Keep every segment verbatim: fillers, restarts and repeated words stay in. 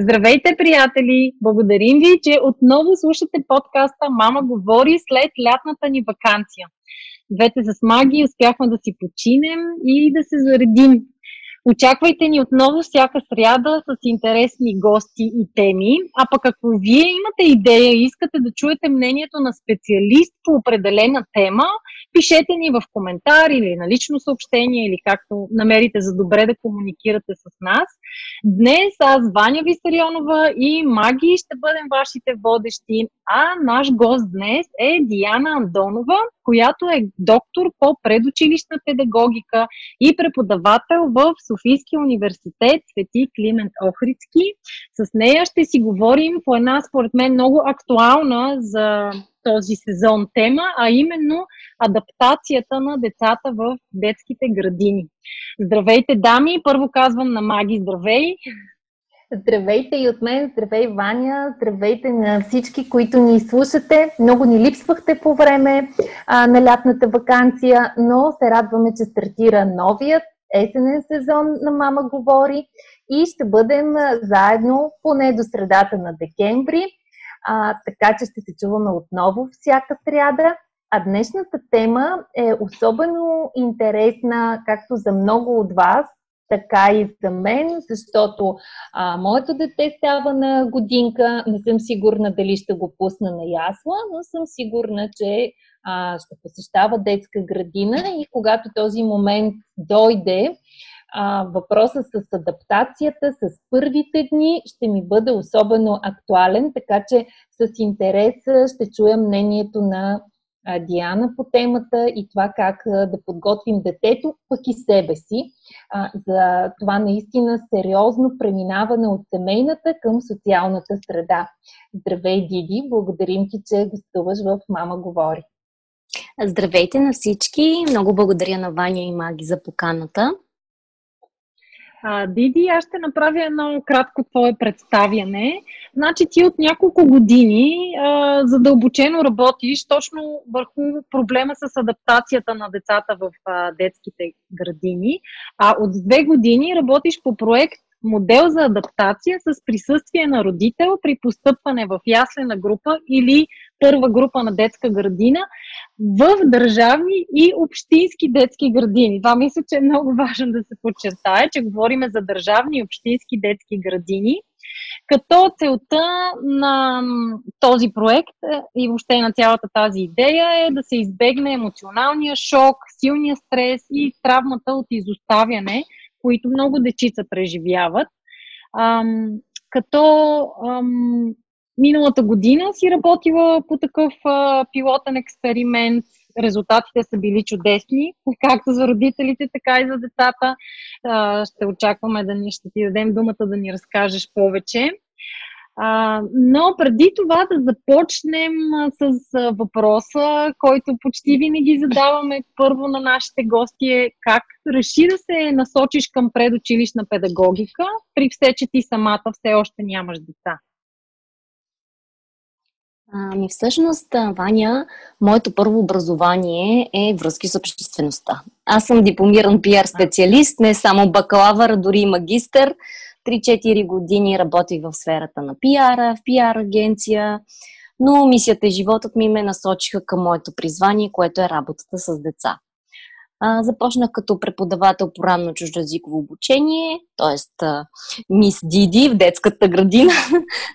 Здравейте, приятели! Благодарим ви, че отново слушате подкаста "Мама говори" след лятната ни ваканция. Двете с Маги успяхме да си починем и да се заредим. Очаквайте ни отново всяка сряда с интересни гости и теми, а пък ако вие имате идея и искате да чуете мнението на специалист по определена тема, пишете ни в коментар или на лично съобщение, или както намерите за добре да комуникирате с нас. Днес аз, Ваня Висарионова и Маги, ще бъдем вашите водещи, а наш гост днес е Диана Андонова, която е доктор по предучилищна педагогика и преподавател в Софийския университет "Св. Климент Охридски". С нея ще си говорим по една, според мен, много актуална за този сезон тема, а именно адаптацията на децата в детските градини. Здравейте, дами! Първо казвам на Маги здравей! Здравейте и от мен! Здравей, Ваня! Здравейте на всички, които ни слушате! Много ни липсвахте по време а, на лятната ваканция, но се радваме, че стартира новият есенен сезон на "Мама говори" и ще бъдем заедно поне до средата на декември, а, така че ще се чуваме отново всяка сряда. А днешната тема е особено интересна както за много от вас, така и за мен, защото а, моето дете става на годинка. Не съм сигурна дали ще го пусна на ясла, но съм сигурна, че а, ще посещава детска градина и когато този момент дойде, а, въпросът с адаптацията, с първите дни ще ми бъде особено актуален, така че с интерес ще чуя мнението на Диана по темата и това как да подготвим детето, пък и себе си, за това наистина сериозно преминаване от семейната към социалната среда. Здравей, Диди! Благодарим ти, че гостуваш в "Мама говори". Здравейте на всички! Много благодаря на Ваня и Маги за поканата. А, Диди, аз ще направя едно кратко твое представяне. Значи ти от няколко години а, задълбочено работиш точно върху проблема с адаптацията на децата в а, детските градини, а от две години работиш по проект "Модел за адаптация" с присъствие на родител при постъпване в яслена група или първа група на детска градина в държавни и общински детски градини. Това мисля, че е много важно да се подчертае, че говорим за държавни и общински детски градини, като целта на този проект и въобще на цялата тази идея е да се избегне емоционалния шок, силния стрес и травмата от изоставяне, които много дечица преживяват. Ам, като ам, миналата година си работила по такъв а, пилотен експеримент. Резултатите са били чудесни, както за родителите, така и за децата. А, ще очакваме да ни, ще ти дадем думата да ни разкажеш повече. А, но преди това да започнем с въпроса, който почти винаги задаваме първо на нашите гости, е как реши да се насочиш към предучилищна педагогика, при все, че ти самата все още нямаш деца? Ами всъщност, Ваня, моето първо образование е връзки с обществеността. Аз съм дипломиран пиар специалист, не само бакалавър, дори и магистър. три-четири години работих в сферата на пиара, в пиар агенция, но мисията и животът ми ме насочиха към моето призвание, което е работата с деца. Започнах като преподавател по ранно чуждоезиково обучение, т.е. мис Диди в детската градина,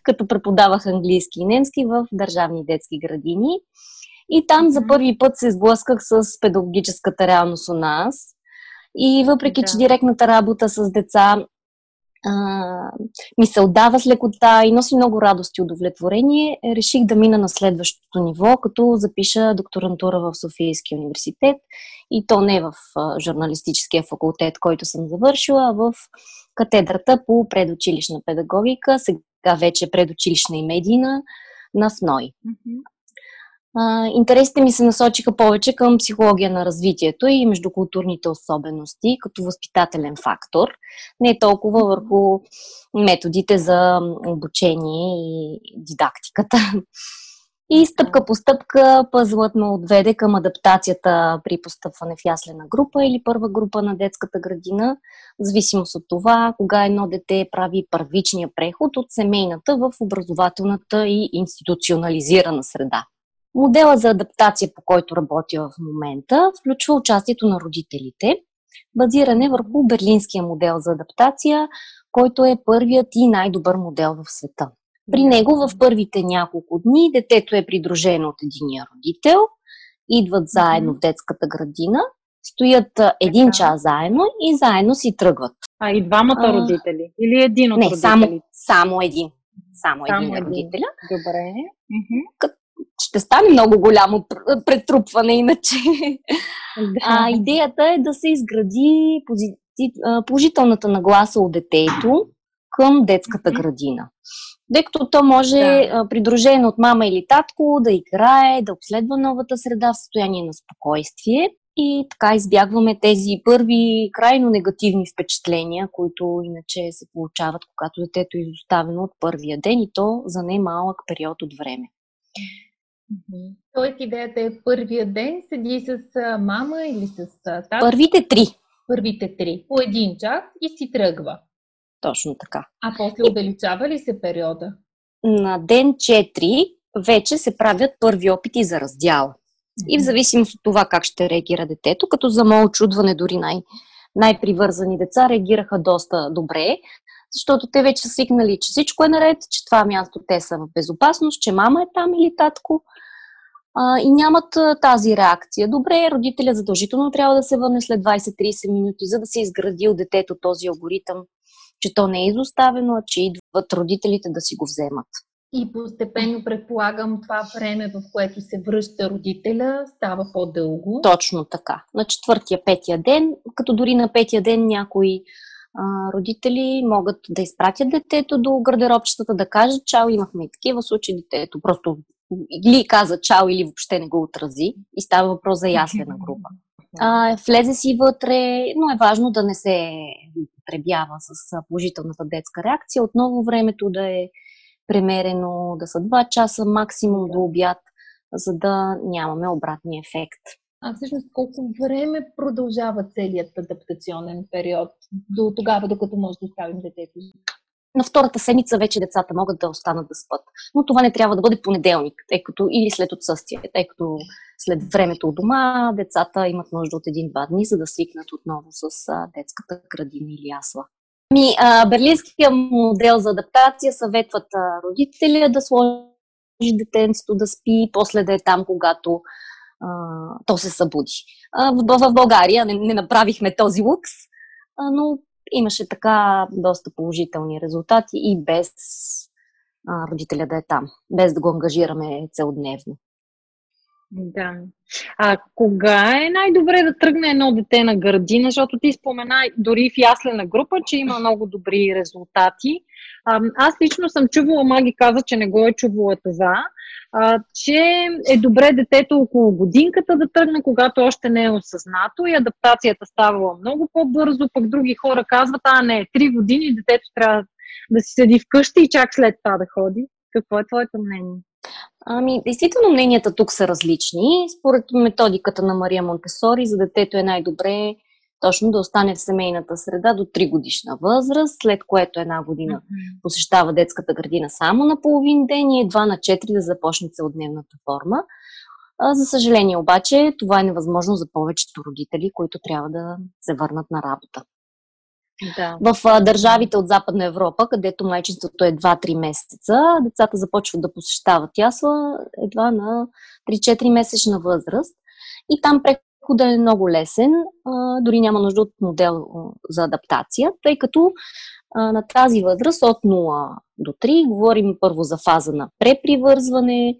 като преподавах английски и немски в държавни детски градини. И там за първи път се сблъсках с педагогическата реалност у нас. И въпреки, да. че директната работа с деца Uh, ми се отдава с лекота и носи много радост и удовлетворение, реших да мина на следващото ниво, като запиша докторантура в Софийския университет, и то не в uh, журналистическия факултет, който съм завършила, а в катедрата по предучилищна педагогика, сега вече предучилищна и медийна, на СНОИ. Mm-hmm. а, интересите ми се насочиха повече към психология на развитието и междукултурните особености като възпитателен фактор, не толкова върху методите за обучение и дидактиката. И стъпка по стъпка пъзлът ме отведе към адаптацията при постъпване в яслена група или първа група на детската градина, в зависимост от това кога едно дете прави първичния преход от семейната в образователната и институционализирана среда. Моделът за адаптация, по който работя в момента, включва участието на родителите, базиране върху Берлинския модел за адаптация, който е първият и най-добър модел в света. При него в първите няколко дни детето е придружено от единия родител, идват заедно в детската градина, стоят един час заедно и заедно си тръгват. А и двамата родители? А... Или един от Не, родителите? Само, само един. Само, само един, един родителя. Добре. Като ще стане много голямо претрупване иначе. Да. А, идеята е да се изгради пози... положителната нагласа от детето към детската градина. Тъй като то може, да. придружено от мама или татко, да играе, да обследва новата среда в състояние на спокойствие и така избягваме тези първи крайно негативни впечатления, които иначе се получават, когато детето е изоставено от първия ден и то за най-малък период от време. Тоест идеята е първия ден, седи с мама или с татко? Първите три. Първите три. По един час и си тръгва. Точно така. А после увеличава ли се периода? На ден четири вече се правят първи опити за раздял. Mm-hmm. И в зависимост от това как ще реагира детето, като за мое очудване дори най- най-привързани деца реагираха доста добре, защото те вече са свикнали, че всичко е наред, че това място те са в безопасност, че мама е там или татко. А, и нямат а, тази реакция. Добре, родителя задължително трябва да се върне след двайсет до трийсет минути, за да се изгради от детето този алгоритъм, че то не е изоставено, а че идват родителите да си го вземат. И постепенно, предполагам, това време, в което се връща родителя, става по-дълго. Точно така. На четвъртия, петия ден, като дори на петия ден някои а, родители могат да изпратят детето до гардеробчетата, да кажат чао, имахме и такива случаи, детето просто или каза чао, или въобще не го отрази и става въпрос за яслена група. А, влезе си вътре, но е важно да не се потребява с положителната детска реакция. Отново времето да е премерено, да са два часа максимум до обяд, за да нямаме обратния ефект. А всъщност колко време продължава целият адаптационен период до тогава, докато може да оставим детето? На втората седмица вече децата могат да останат да спят. Но това не трябва да бъде понеделник, тъй като или след отсъствие, тъй като след времето от дома децата имат нужда от един-два дни, за да свикнат отново с а, детската градина или ясла. Ми, а, Берлинския модел за адаптация съветват а, родителя да сложи детенцето да спи, после да е там, когато а, то се събуди. А, в, в България не, не направихме този лукс, а, но имаше така доста положителни резултати и без а, родителя да е там, без да го ангажираме целодневно. Да. А кога е най-добре да тръгне едно дете на градина, защото ти спомена дори в яслена група, че има много добри резултати. А, аз лично съм чувала, Маги каза, че не го е чувала това, а, че е добре детето около годинката да тръгне, когато още не е осъзнато и адаптацията ставала много по-бързо, пък други хора казват, а не, три години детето трябва да си седи вкъщи и чак след това да ходи. Какво е твоето мнение? Ами, действително мненията тук са различни. Според методиката на Мария Монтесори, за детето е най-добре точно да остане в семейната среда до три годишна възраст, след което една година посещава детската градина само на половин ден и едва на четири да започне целодневната форма. А, за съжаление обаче, това е невъзможно за повечето родители, които трябва да се върнат на работа. Да. В а, държавите от Западна Европа, където майчинството е два-три месеца, децата започват да посещават ясла едва на три-четири месечна възраст и там преходът е много лесен, а, дори няма нужда от модел за адаптация, тъй като а, на тази възраст от нула до три говорим първо за фаза на препривързване,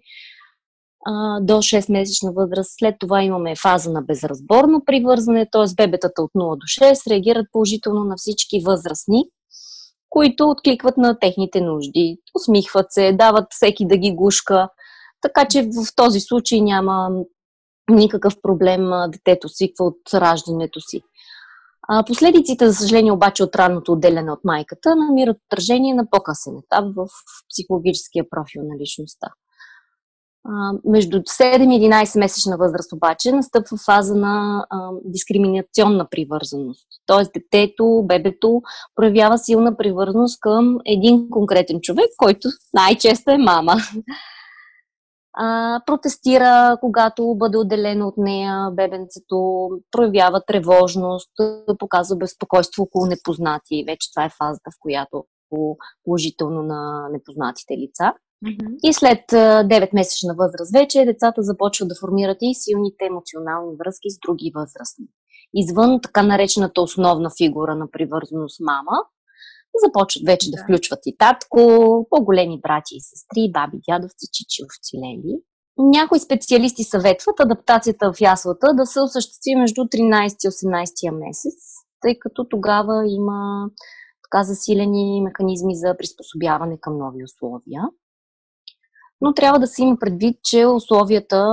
до шест месечна възраст. След това имаме фаза на безразборно привързване, т.е. бебетата от нула до шест реагират положително на всички възрастни, които откликват на техните нужди. Усмихват се, дават всеки да ги гушка. Така че в този случай няма никакъв проблем детето свиква от раждането си. Последиците, за съжаление, обаче от ранното отделяне от майката намират отражение на по-късен етап в психологическия профил на личността. Между седем и единайсет месечна възраст обаче настъпва фаза на а, дискриминационна привързаност. Тоест детето, бебето проявява силна привързаност към един конкретен човек, който най-често е мама. А, протестира, когато бъде отделено от нея бебенцето, проявява тревожност, показва безпокойство около непознати. Вече това е фазата, в която положително на непознатите лица. И след девет месечна възраст вече децата започват да формират и силните емоционални връзки с други възрастни. Извън така наречената основна фигура на привързаност мама, започват вече да включват и татко, по-големи брати и сестри, баби, дядовци, чичи, овцелели. Някои специалисти съветват адаптацията в яслата да се осъществи между тринайсети и осемнайсети месец, тъй като тогава има така засилени механизми за приспособяване към нови условия. Но трябва да се има предвид, че условията,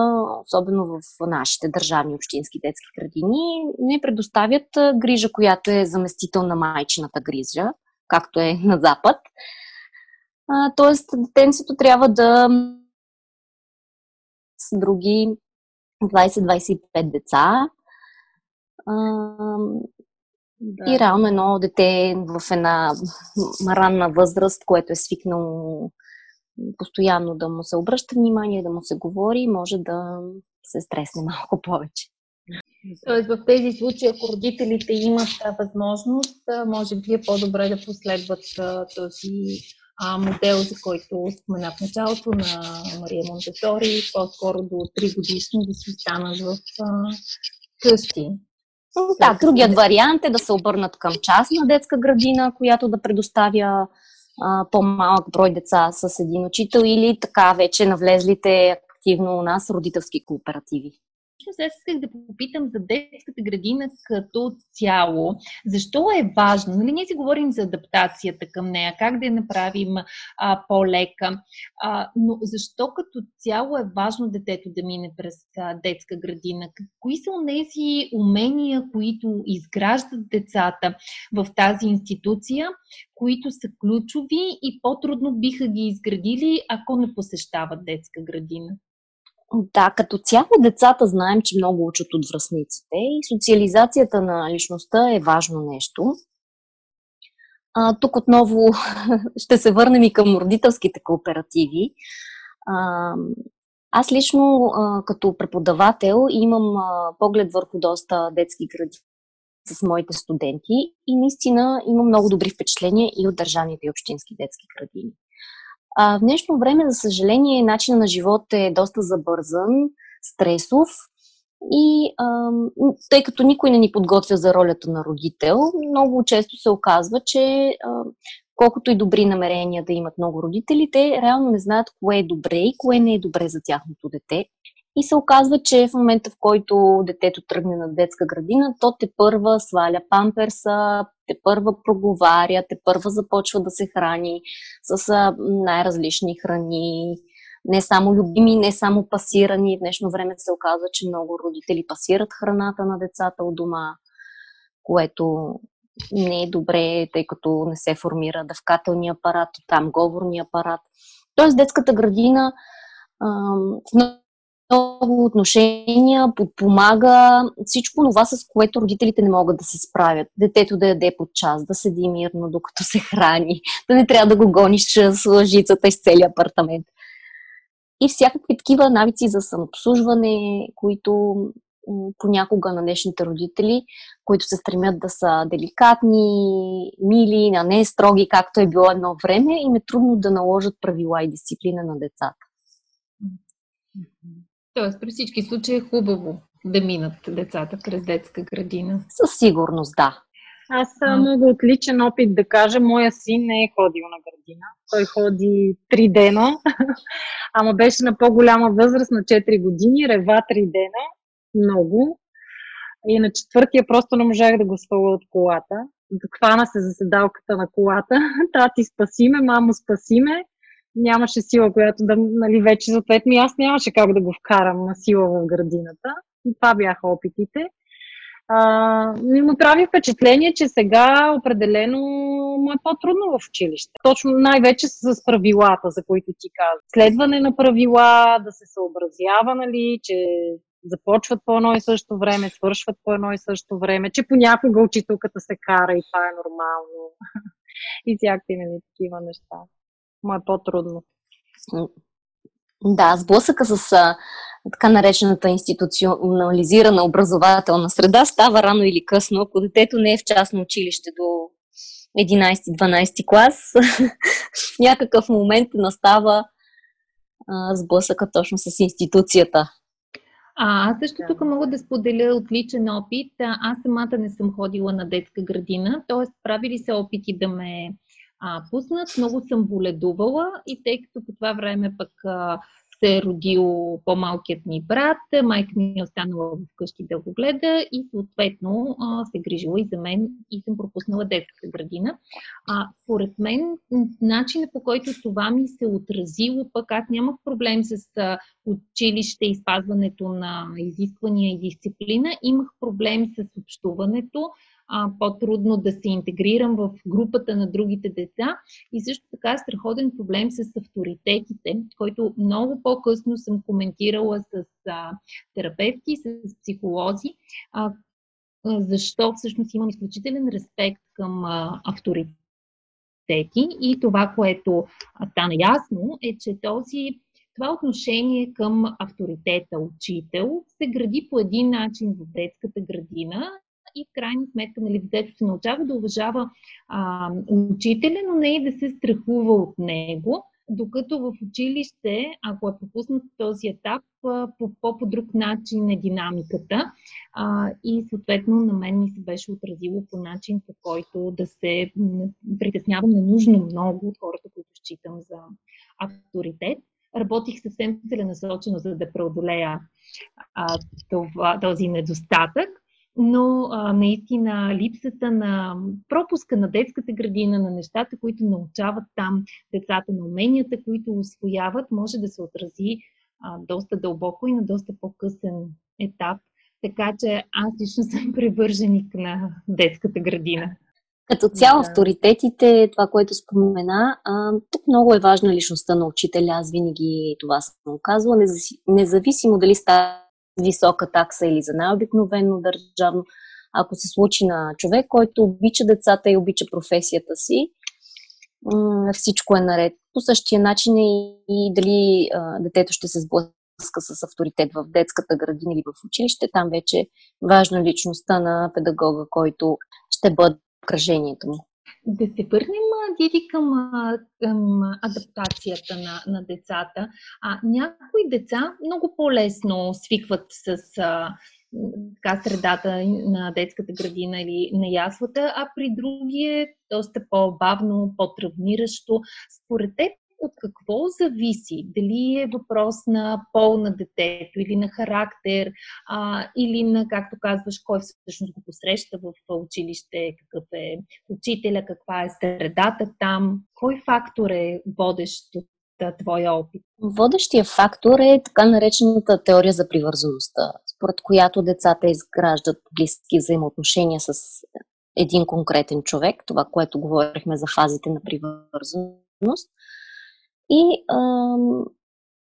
особено в нашите държавни общински детски градини, не предоставят грижа, която е заместител на майчината грижа, както е на Запад. А, тоест, детенцето трябва да с други двайсет до двайсет и пет деца. А, да. И реално едно дете в една ранна възраст, което е свикнало постоянно да му се обръща внимание, да му се говори, може да се стресне малко повече. Тоест в тези случаи, ако родителите имат възможност, може би е по-добре да последват този модел, за който спомена в началото на Мария Монтесори, по-скоро до три годишни да се останат в къщи. Да, другият вариант е да се обърнат към частна детска градина, която да предоставя по-малък брой деца с един учител или така вече навлезлите активно у нас родителски кооперативи. Аз исках да попитам за детската градина като цяло. Защо е важно? Нали, ние си говорим за адаптацията към нея, как да я направим а, по-лека, а, но защо като цяло е важно детето да мине през а, детска градина? Кои са онези умения, които изграждат децата в тази институция, които са ключови и по-трудно биха ги изградили, ако не посещават детска градина? Да, като цяло децата знаем, че много учат от връстниците и социализацията на личността е важно нещо. А, тук отново ще се върнем и към родителските кооперативи. А, аз лично а, като преподавател имам а, поглед върху доста детски градини с моите студенти и наистина имам много добри впечатления и от държавните и общински детски градини. А в днешно време, за съжаление, начинът на живот е доста забързан, стресов и а, тъй като никой не ни подготвя за ролята на родител, много често се оказва, че а, колкото и добри намерения да имат много родители, те реално не знаят кое е добре и кое не е добре за тяхното дете. И се оказва, че в момента, в който детето тръгне на детска градина, то тепърва сваля памперса, тепърва проговаря, тепърва започва да се храни с най-различни храни, не само любими, не само пасирани. В днешно време се оказва, че много родители пасират храната на децата от дома, което не е добре, тъй като не се формира дъвкателния апарат, там говорния апарат. Тоест детската градина в много отношения, подпомага всичко това, с което родителите не могат да се справят. Детето да яде под час, да седи мирно, докато се храни, да не трябва да го гониш с лъжицата из целия апартамент. И всякакви такива навици за самообслужване, които понякога на днешните родители, които се стремят да са деликатни, мили, а не строги, както е било едно време, им е трудно да наложат правила и дисциплина на децата. Тоест, при всички случаи е хубаво да минат децата през детска градина. Със сигурност, да. Аз съм много отличен опит да кажа. Моя син не е ходил на градина. Той ходи три дена, ама беше на по-голяма възраст, на четири години, рева три дена, много. И на четвъртия просто не можах да го сваля от колата. Хвана се за седалката на колата. Тати, спаси ме, мамо, спаси ме. нямаше сила, която да, нали, вече съответно и аз нямаше как да го вкарам на сила в градината. И това бяха опитите. А, но прави впечатление, че сега определено му е по-трудно в училище. Точно най-вече с правилата, за които ти казваш. Следване на правила, да се съобразява, нали, че започват по едно и също време, свършват по едно и също време, че понякога учителката се кара и това е нормално. И всякакви такива неща. Му е по-трудно. Да, сблъсъка с а, така наречената институционализирана образователна среда става рано или късно. Ако детето не е в частно училище до единайсети-дванайсети клас, в някакъв момент настава а, сблъсъка точно с институцията. А, аз също да. Тук мога да споделя отличен опит. Аз самата не съм ходила на детска градина, т.е. правили се опити да ме а, пуснат. Много съм боледувала и тъй като по това време пък а, се е родил по-малкият ми брат, майка ми е останала вкъщи да го гледа и съответно а, се грижила и за мен и съм пропуснала детската градина. А, според мен, начинът по който това ми се отразило, пък аз нямах проблем с а, училище и спазването на изисквания и дисциплина, имах проблем с общуването, а, по-трудно да се интегрирам в групата на другите деца и също така страхотен проблем с авторитетите, който много по-късно съм коментирала с а, терапевти, с психолози, а, защо всъщност имам изключителен респект към а, авторитети и това, което а, стана ясно, е, че този това отношение към авторитета учител се гради по един начин в детската градина и в крайна сметка, нали, детето се научава да уважава а, учителя, но не и да се страхува от него, докато в училище, ако е пропуснат този етап, по по-друг начин е динамиката а, и съответно на мен ми се беше отразило по начин, по който да се притеснявам ненужно много от хората, които считам за авторитет. Работих съвсем целенасочено, за да преодолея а, това, този недостатък, но а, наистина липсата на пропуска на детската градина, на нещата, които научават там децата, на уменията, които усвояват, може да се отрази а, доста дълбоко и на доста по-късен етап. Така че аз лично съм привърженик на детската градина. Като цяло, да. Авторитетите, това, което спомена, а, тук много е важна личността на учителя. Аз винаги това съм казвала, независимо дали става висока такса или за най-обикновено държавно. Ако се случи на човек, който обича децата и обича професията си, м- всичко е наред. По същия начин и, и дали а, детето ще се сблъска с авторитет в детската градина или в училище, там вече е важна личността на педагога, който ще бъде кръжението му. Да се върнем, Диди, към, към адаптацията на, на децата. А, някои деца много по-лесно свикват с а, така, средата на детската градина или на яслата, а при други е доста по-бавно, по-травмиращо. Според теб, от какво зависи? Дали е въпрос на пол на детето или на характер, а, или на, както казваш, кой всъщност го посреща в училище, какъв е учителя, каква е средата там? Кой фактор е водещ от твоя опит? Водещия фактор е така наречената теория за привързаността, според която децата изграждат близки взаимоотношения с един конкретен човек, това, което говорихме за фазите на привързаност. И а,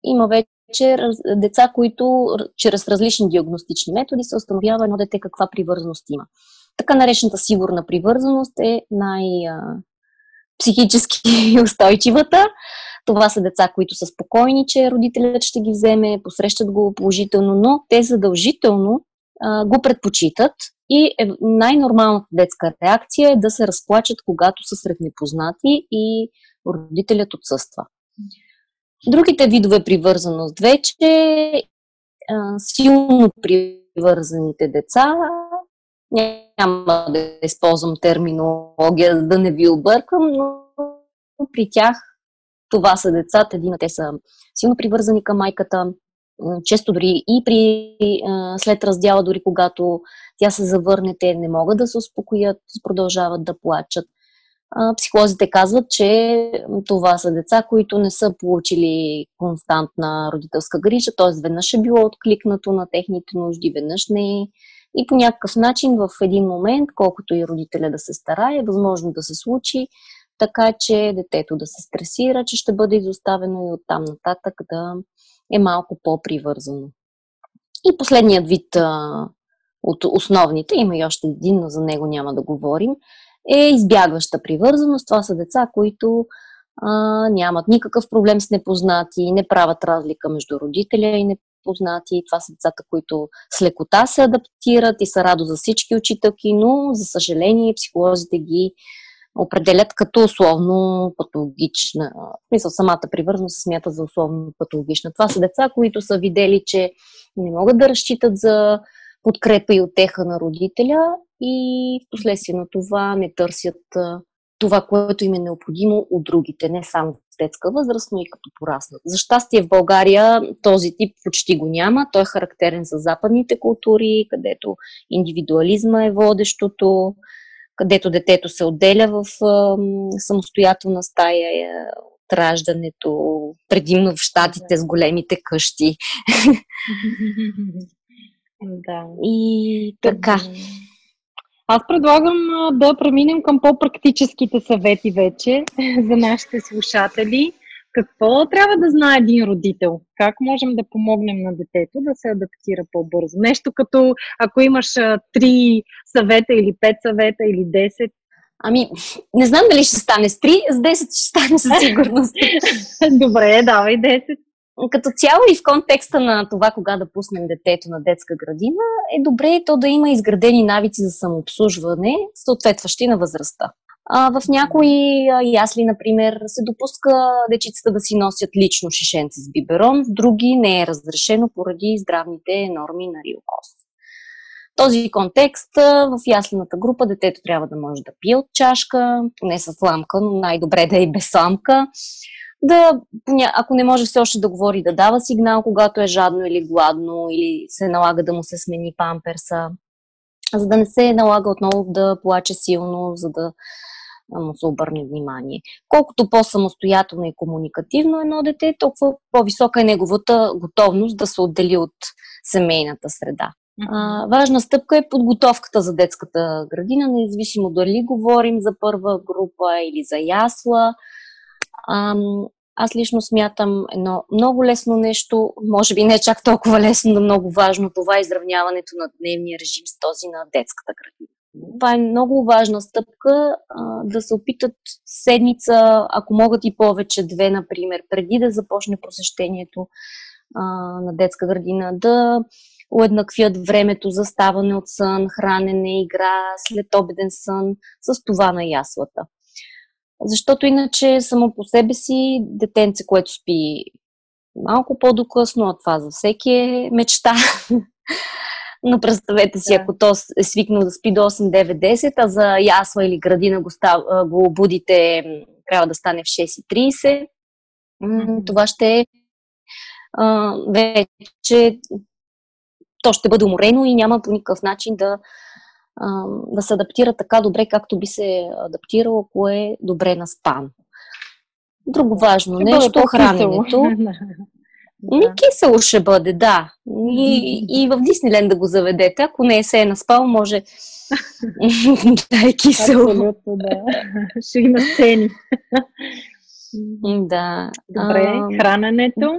има вече деца, които чрез различни диагностични методи се установява едно дете каква привързаност има. Така наречената сигурна привързаност е най-психически устойчивата. Това са деца, които са спокойни, че родителят ще ги вземе, посрещат го положително, но те задължително а, го предпочитат и е, най-нормалната детска реакция е да се разплачат, когато са сред непознати и родителят отсъства. Другите видове привързаност вече, силно привързаните деца, няма да използвам терминология, да не ви объркам, но при тях това са децата, едина те са силно привързани към майката, често дори и при, след раздяла, дори когато тя се завърне, те не могат да се успокоят, продължават да плачат. Психолозите казват, че това са деца, които не са получили константна родителска грижа, т.е. веднъж е било откликнато на техните нужди, веднъж не е. И по някакъв начин в един момент, колкото и родителя да се старае, е възможно да се случи така, че детето да се стресира, че ще бъде изоставено и оттам нататък да е малко по-привързано. И последният вид а, от основните, има и още един, но за него няма да говорим, е избягваща привързаност. Това са деца, които а, нямат никакъв проблем с непознати, не правят разлика между родителя и непознати. Това са децата, които с лекота се адаптират и са радо за всички учителки, но за съжаление психолозите ги определят като условно патологична. В смисъл, самата привързаност се смята за условно патологична. Това са деца, които са видели, че не могат да разчитат за подкрепа и утеха на родителя и в последствие на това не търсят това, което им е необходимо от другите, не само в детска възраст, но и като пораснат. За щастие в България този тип почти го няма. Той е характерен за западните култури, където индивидуализма е водещото, където детето се отделя в самостоятелна стая от раждането, предимно в щатите с големите къщи. Да. И така. Аз предлагам да преминем към по-практическите съвети вече за нашите слушатели. Какво трябва да знае един родител? Как можем да помогнем на детето да се адаптира по-бързо? Нещо като ако имаш три съвета или пет съвета или десет. Ами, не знам дали ще стане с три, с десет ще стане със сигурност. Добре, давай десет. Като цяло и в контекста на това, кога да пуснем детето на детска градина, е добре то да има изградени навици за самообслужване, съответстващи на възрастта. А, в някои ясли, например, се допуска дечицата да си носят лично шишенце с биберон, в други не е разрешено поради здравните норми на РИОКОЗ. В този контекст в яслената група детето трябва да може да пие от чашка, поне с сламка, но най-добре да е без сламка. Да, ако не може все още да говори, да дава сигнал, когато е жадно или гладно, или се налага да му се смени памперса, за да не се налага отново да плаче силно, за да му се обърне внимание. Колкото по-самостоятелно и комуникативно едно дете, толкова по-висока е неговата готовност да се отдели от семейната среда. А, важна стъпка е подготовката за детската градина, независимо дали говорим за първа група или за ясла. Аз лично смятам едно много лесно нещо, може би не чак толкова лесно, но много важно, това е изравняването на дневния режим с този на детската градина. Това е много важна стъпка, да се опитат седмица, ако могат и повече, две, например, преди да започне посещението на детска градина, да уеднаквят времето за ставане от сън, хранене, игра, след обеден сън с това на яслата. Защото иначе само по себе си детенце, което спи малко по-докъсно, а това за всеки е мечта. Но представете си, да. Ако то е свикнал да спи до осем, девет, десет, а за ясла или градина го, став, го будите, трябва да стане в шест и трийсет, mm-hmm. това ще е вече, то ще бъде уморено и няма по никакъв начин да да се адаптира така добре, както би се адаптирало, ако е добре наспан. Друго важно ще нещо е храненето. Не кисело ще бъде, да. И, и в Дисниленд да го заведете. Ако не се е наспал, може да е кисело. Абсолютно, да. Ще има цени. Да. Добре, храненето.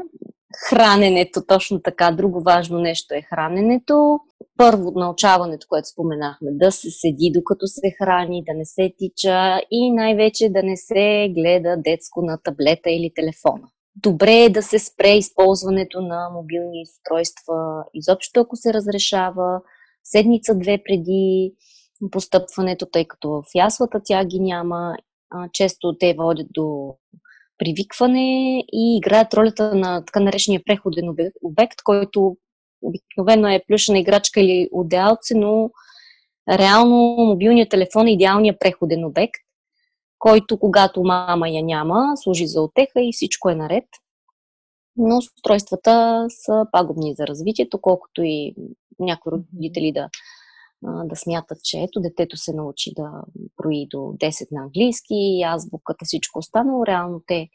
Храненето, точно така. Друго важно нещо е храненето. Първо, научаването, което споменахме, да се седи докато се храни, да не се тича и най-вече да не се гледа детско на таблета или телефона. Добре е да се спре използването на мобилни устройства, изобщо ако се разрешава, седмица-две преди постъпването, тъй като в яслата тя ги няма. Често те водят до привикване и играят ролята на така наречения преходен обект, който обикновено е плюшена играчка или одеялце, но реално мобилният телефон е идеалният преходен обект, който когато мама я няма, служи за утеха и всичко е наред. Но устройствата са пагубни за развитието, колкото и някои родители да да смятат, че ето детето се научи да брои до десет на английски, азбуката, всичко останало. Реално те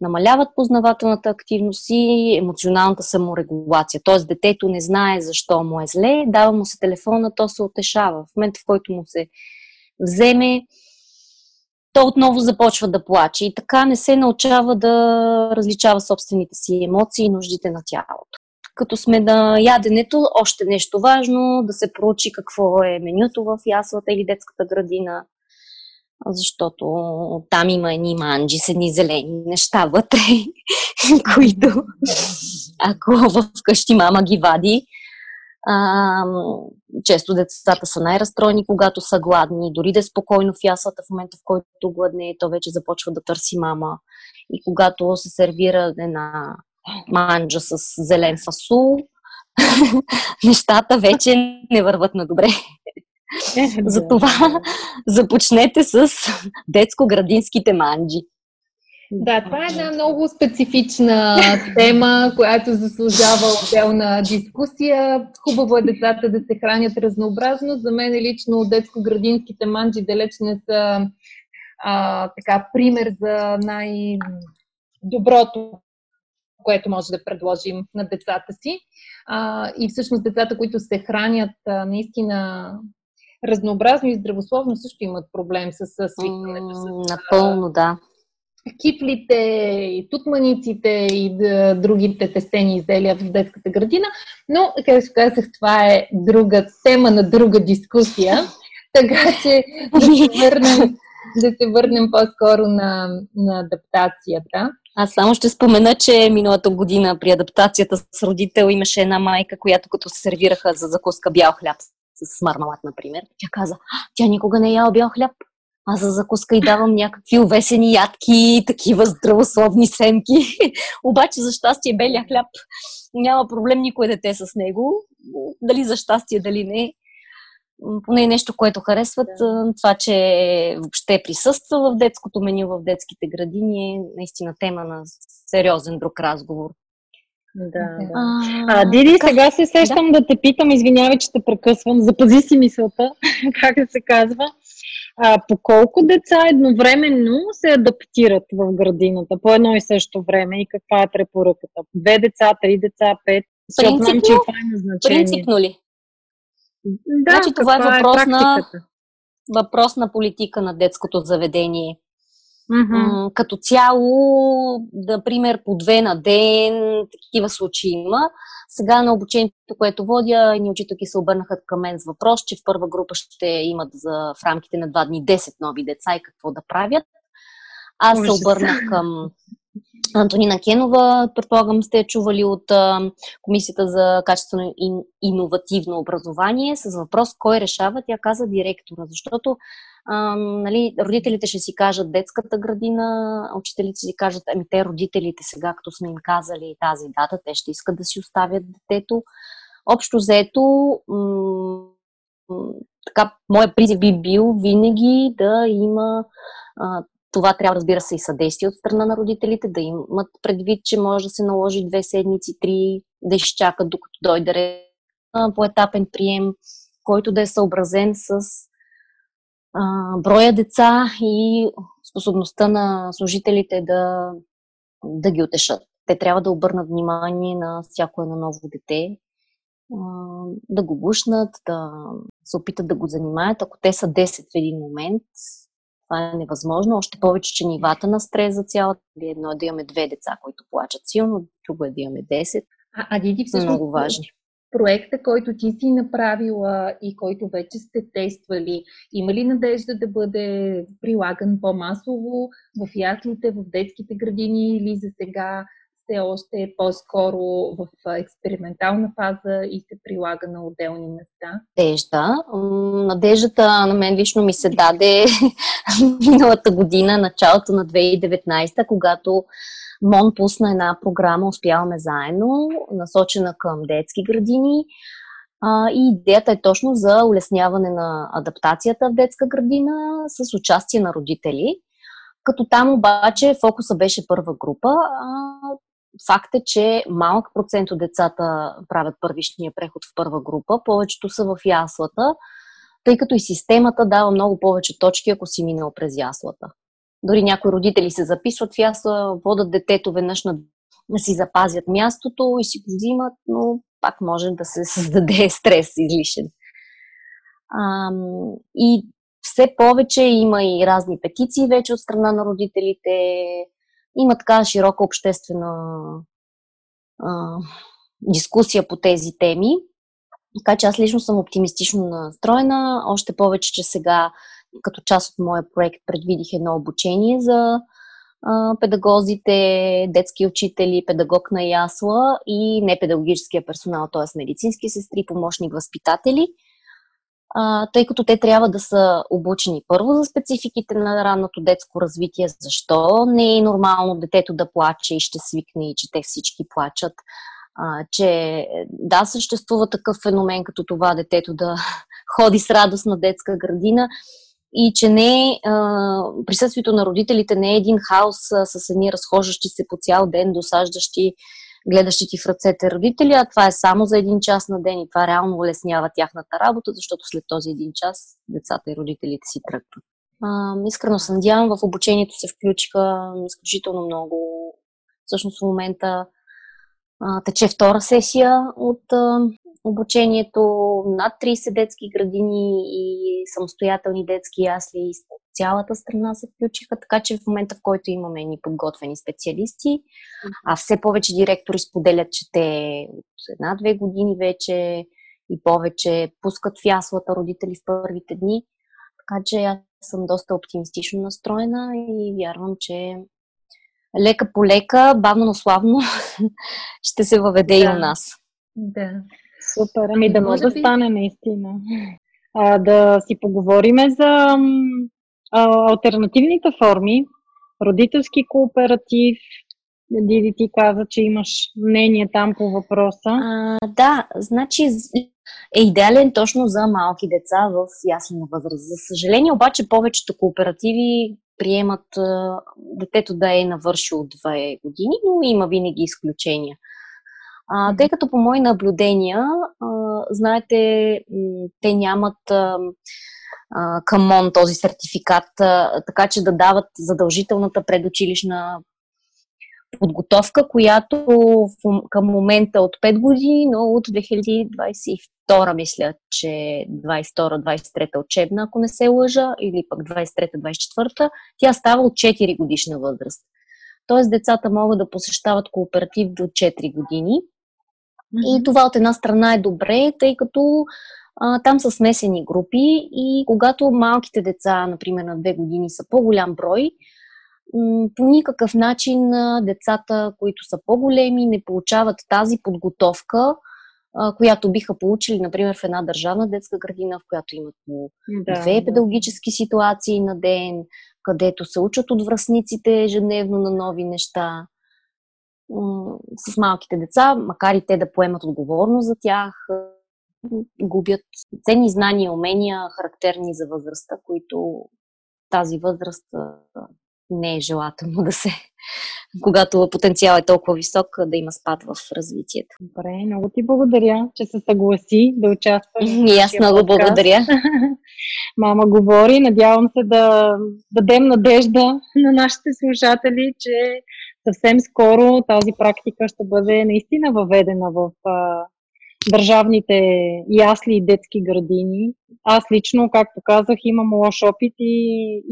намаляват познавателната активност и емоционалната саморегулация. Тоест детето не знае защо му е зле, дава му се телефона, то се утешава. В момента, в който му се вземе, то отново започва да плаче и така не се научава да различава собствените си емоции и нуждите на тялото. Като сме на яденето, още нещо важно, да се проучи какво е менюто в яслата или детската градина, защото там има едни манджи с едни зелени неща вътре, които ако вкъщи мама ги вади, А, често децата са най-разстроени, когато са гладни. Дори да е спокойно в яслата, в момента в който гладне, то вече започва да търси мама. И когато се сервира една манджа с зелен фасул, нещата вече не върват на добре. Затова започнете с детско-градинските манджи. Да, това е една много специфична тема, която заслужава отделна дискусия. Хубаво е децата да се хранят разнообразно. За мен лично детско-градинските манджи далеч не са а, така, пример за най-доброто, което може да предложим на децата си. А, и всъщност децата, които се хранят а, наистина разнообразно и здравословно, също имат проблем с свикването. С... Напълно, да. Кифлите, и тутманиците и да, другите тестени изделия в детската градина, но, както казах, това е друга тема на друга дискусия, така че да се върнем, да се върнем по-скоро на, на адаптацията. Аз само ще спомена, че миналата година при адаптацията с родител имаше една майка, която като сервираха за закуска бял хляб с мармалад, например, тя каза, тя никога не е яла бял хляб. Аз за закуска и давам някакви увесени ядки, такива здравословни семки. Обаче за щастие белия хляб няма проблем никой дете с него. Дали за щастие, дали не. Поне е нещо, което харесват. Да. Това, че въобще присъства в детското меню, в детските градини, е наистина тема на сериозен друг разговор. Да. А, а, Диди, как... сега се сещам да. да те питам, извинявай, че те прекъсвам, запази си мисълта, как се казва. А по колко деца едновременно се адаптират в градината по едно и също време и каква е препоръката? Две деца, три деца, пет? Принципно, знам, че това има значение. Принципно ли? Да, значи, това е въпрос, е на, въпрос на политика на детското заведение. Mm-hmm. Като цяло, например, по две на ден, такива случаи има. Сега на обучението, което водя, едни учителки се обърнаха към мен с въпрос, че в първа група ще имат за, в рамките на два дни десет нови деца и какво да правят. Аз Може се обърнах да. към Антонина Кенова, предполагам сте чували от а, Комисията за качествено и иновативно образование, с въпрос кой решава, тя каза директора, защото а, нали, родителите ще си кажат детската градина, учителите си кажат, ами те родителите сега, като сме им казали тази дата, те ще искат да си оставят детето. Общо взето, м- м- така, моя призив би бил винаги да има а, това трябва, разбира се, и съдействие от страна на родителите, да имат предвид, че може да се наложи две седмици, три, да изчакат докато дойде ред поетапен прием, който да е съобразен с а, броя деца и способността на служителите да, да ги утешат. Те трябва да обърнат внимание на всяко едно ново дете, а, да го гушнат, да се опитат да го занимаят. Ако те са десет в един момент, това е невъзможно. Още повече, че нивата на стрес за цялата. Едно е да имаме две деца, които плачат силно, друго е да имаме десет. А, а Диди, всъщност, много важни. Проекта, който ти си направила и който вече сте тествали, има ли надежда да бъде прилаган по-масово в яслите, в детските градини или за сега все още по-скоро в експериментална фаза и се прилага на отделни места? Надежда. Надеждата на мен лично ми се даде миналата година, началото на две хиляди и деветнайсета, когато МОН пусна една програма "Успяваме заедно", насочена към детски градини. И идеята е точно за улесняване на адаптацията в детска градина с участие на родители. Като там обаче фокуса беше първа група. Факт е, че малък процент от децата правят първичния преход в първа група. Повечето са в яслата. тъй като и системата дава много повече точки, ако си минал през яслата. Дори някои родители се записват в ясла, водат детето веднъж на да си запазят мястото и си го взимат, но пак може да се създаде стрес излишен. Ам, и все повече има и разни петиции вече от страна на родителите. Има така широка обществена а, дискусия по тези теми. Така че аз лично съм оптимистично настроена. Още повече, че сега като част от моя проект предвидих едно обучение за а, педагозите, детски учители, педагог на ясла и непедагогическия персонал, т.е. медицински сестри, помощни възпитатели. А, тъй като те трябва да са обучени първо за спецификите на ранното детско развитие, защо не е нормално детето да плаче и ще свикне и че те всички плачат. А, че да, съществува такъв феномен като това детето да ходи с радост на детска градина и че не, а, присъствието на родителите не е един хаос а, с едни разхождащи се по цял ден, досаждащи, гледащи ти в ръцете родители, а това е само за един час на ден и това реално улеснява тяхната работа, защото след този един час децата и родителите си тръгват. А, искрено се надявам, в обучението се включиха изключително много. Всъщност в момента а, тече втора сесия от а, обучението, над трийсет детски градини и самостоятелни детски ясли из цялата страна се включиха, така че в момента, в който имаме ни подготвени специалисти, а все повече директори споделят, че те от една-две години вече и повече пускат в яслата родители в първите дни, така че аз съм доста оптимистично настроена и вярвам, че лека по лека, бавно, но славно ще се въведе да. И у нас. Да. Супер, ами да може да стане наистина. А, да си поговориме за а, алтернативните форми. Родителски кооператив. Диди, ти каза, че имаш мнение там по въпроса. А, да, значи е идеален точно за малки деца в яслена възраст. За съжаление, обаче повечето кооперативи приемат а, детето да е навършило две години, но има винаги изключения. А, тъй като по мои наблюдения, а, знаете, те нямат камон този сертификат, а, така че да дават задължителната предучилищна подготовка, която в, към момента от пет години, но от две хиляди двадесет и втора, мисля, че двадесет и втора двадесет и трета учебна, ако не се лъжа, или пък двадесет и трета двадесет и четвърта, тя става от четири годишна възраст. Тоест децата могат да посещават кооператив до четири години. И това от една страна е добре, тъй като а, там са смесени групи и когато малките деца, например на две години, са по-голям брой, м- по никакъв начин а, децата, които са по-големи, не получават тази подготовка, а, която биха получили, например, в една държавна детска градина, в която имат по две да, педагогически да. ситуации на ден, където се учат от връстниците ежедневно на нови неща. С малките деца, макар и те да поемат отговорност за тях, губят ценни знания, умения, характерни за възрастта, които тази възраст не е желателно да се... Когато потенциал е толкова висок, да има спад в развитието. Добре, много ти благодаря, че се съгласи да участваш. И аз много подкаст. Благодаря. Мама говори, надявам се да дадем надежда на нашите слушатели, че съвсем скоро тази практика ще бъде наистина въведена в а, държавните ясли и детски градини. Аз лично, както казах, имам лош опит и,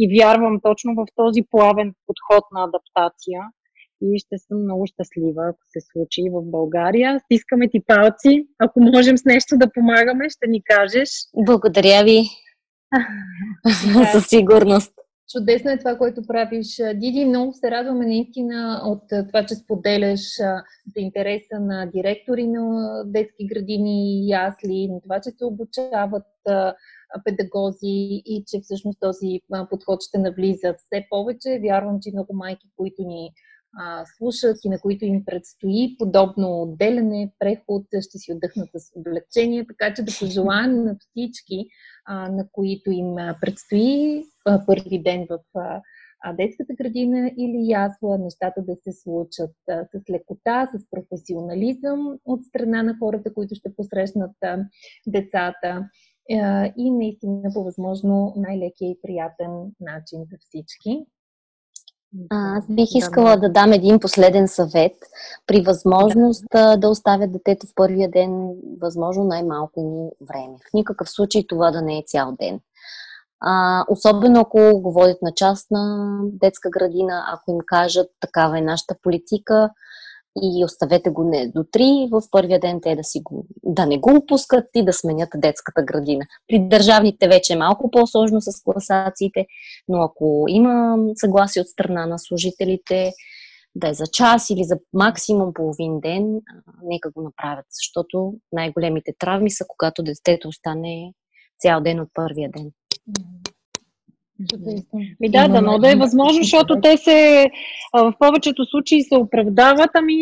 и вярвам точно в този плавен подход на адаптация и ще съм много щастлива, ако се случи в България. Стискаме ти палци, ако можем с нещо да помагаме, ще ни кажеш. Благодаря ви. Със сигурност. Чудесно е това, което правиш, Диди. Много се радваме наистина от това, че споделяш за интереса на директори на детски градини и ясли, на това, че се обучават педагози и че всъщност този подход ще навлиза все повече. Вярвам, че много майки, които ни а, слушат и на които им предстои подобно отделяне, преход, ще си отдъхнат с облегчение, така че да пожелаем на всички, а, на които им предстои а, първи ден в а, детската градина или ясла, нещата да се случат а, с лекота, с професионализъм от страна на хората, които ще посрещнат а, децата. и наистина по възможно най-лекия и приятен начин за всички. Аз бих искала да дам един последен съвет. При възможност да, да оставя детето в първия ден възможно най-малко време. В никакъв случай това да не е цял ден. А, особено ако го водят на частна детска градина, ако им кажат такава е нашата политика и оставете го не до три, в първия ден те да, си го, да не го опускат и да сменят детската градина. При държавните вече е малко по-сложно с класациите, но ако има съгласие от страна на служителите да е за час или за максимум половин ден, нека го направят, защото най-големите травми са, когато детето остане цял ден от първия ден. Ми да, дано да е възможно, защото те се в повечето случаи се оправдават, ами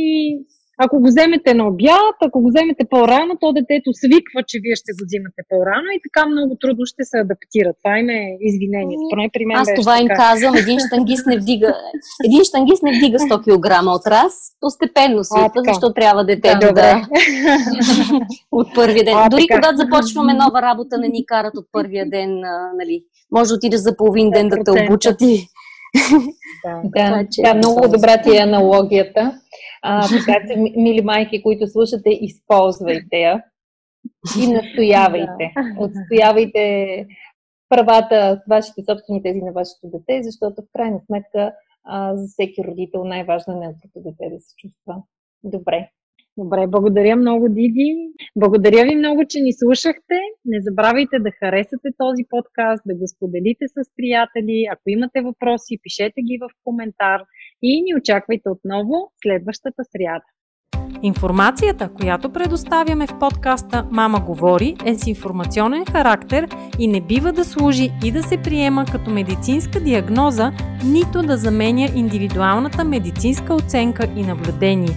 ако го вземете на обяд, ако го вземете по-рано, то детето свиква, че вие ще го взимате по-рано и така много трудно ще се адаптира. Това им е извинение. Поне при мен. Аз това им така казвам, един щангист не вдига, един щангист не вдига сто килограма от раз, постепенно се идва, защото трябва детето да, да от първия ден. А, дори когато започваме нова работа, не ни карат от първия ден, нали, може да отидеш за половин ден да те обучат и да, да, да, много добра ти е аналогията. А, така че, мили майки, които слушате, използвайте я и настоявайте. Отстоявайте правата, вашите собствени тези на вашето дете, защото в крайна сметка а, за всеки родител най-важно е неговото дете да се чувства добре. Добре, благодаря много, Диди. Благодаря ви много, че ни слушахте. Не забравяйте да харесате този подкаст, да го споделите с приятели. Ако имате въпроси, пишете ги в коментар и ни очаквайте отново следващата сряда. Информацията, която предоставяме в подкаста "Мама говори", е с информационен характер и не бива да служи и да се приема като медицинска диагноза, нито да заменя индивидуалната медицинска оценка и наблюдение.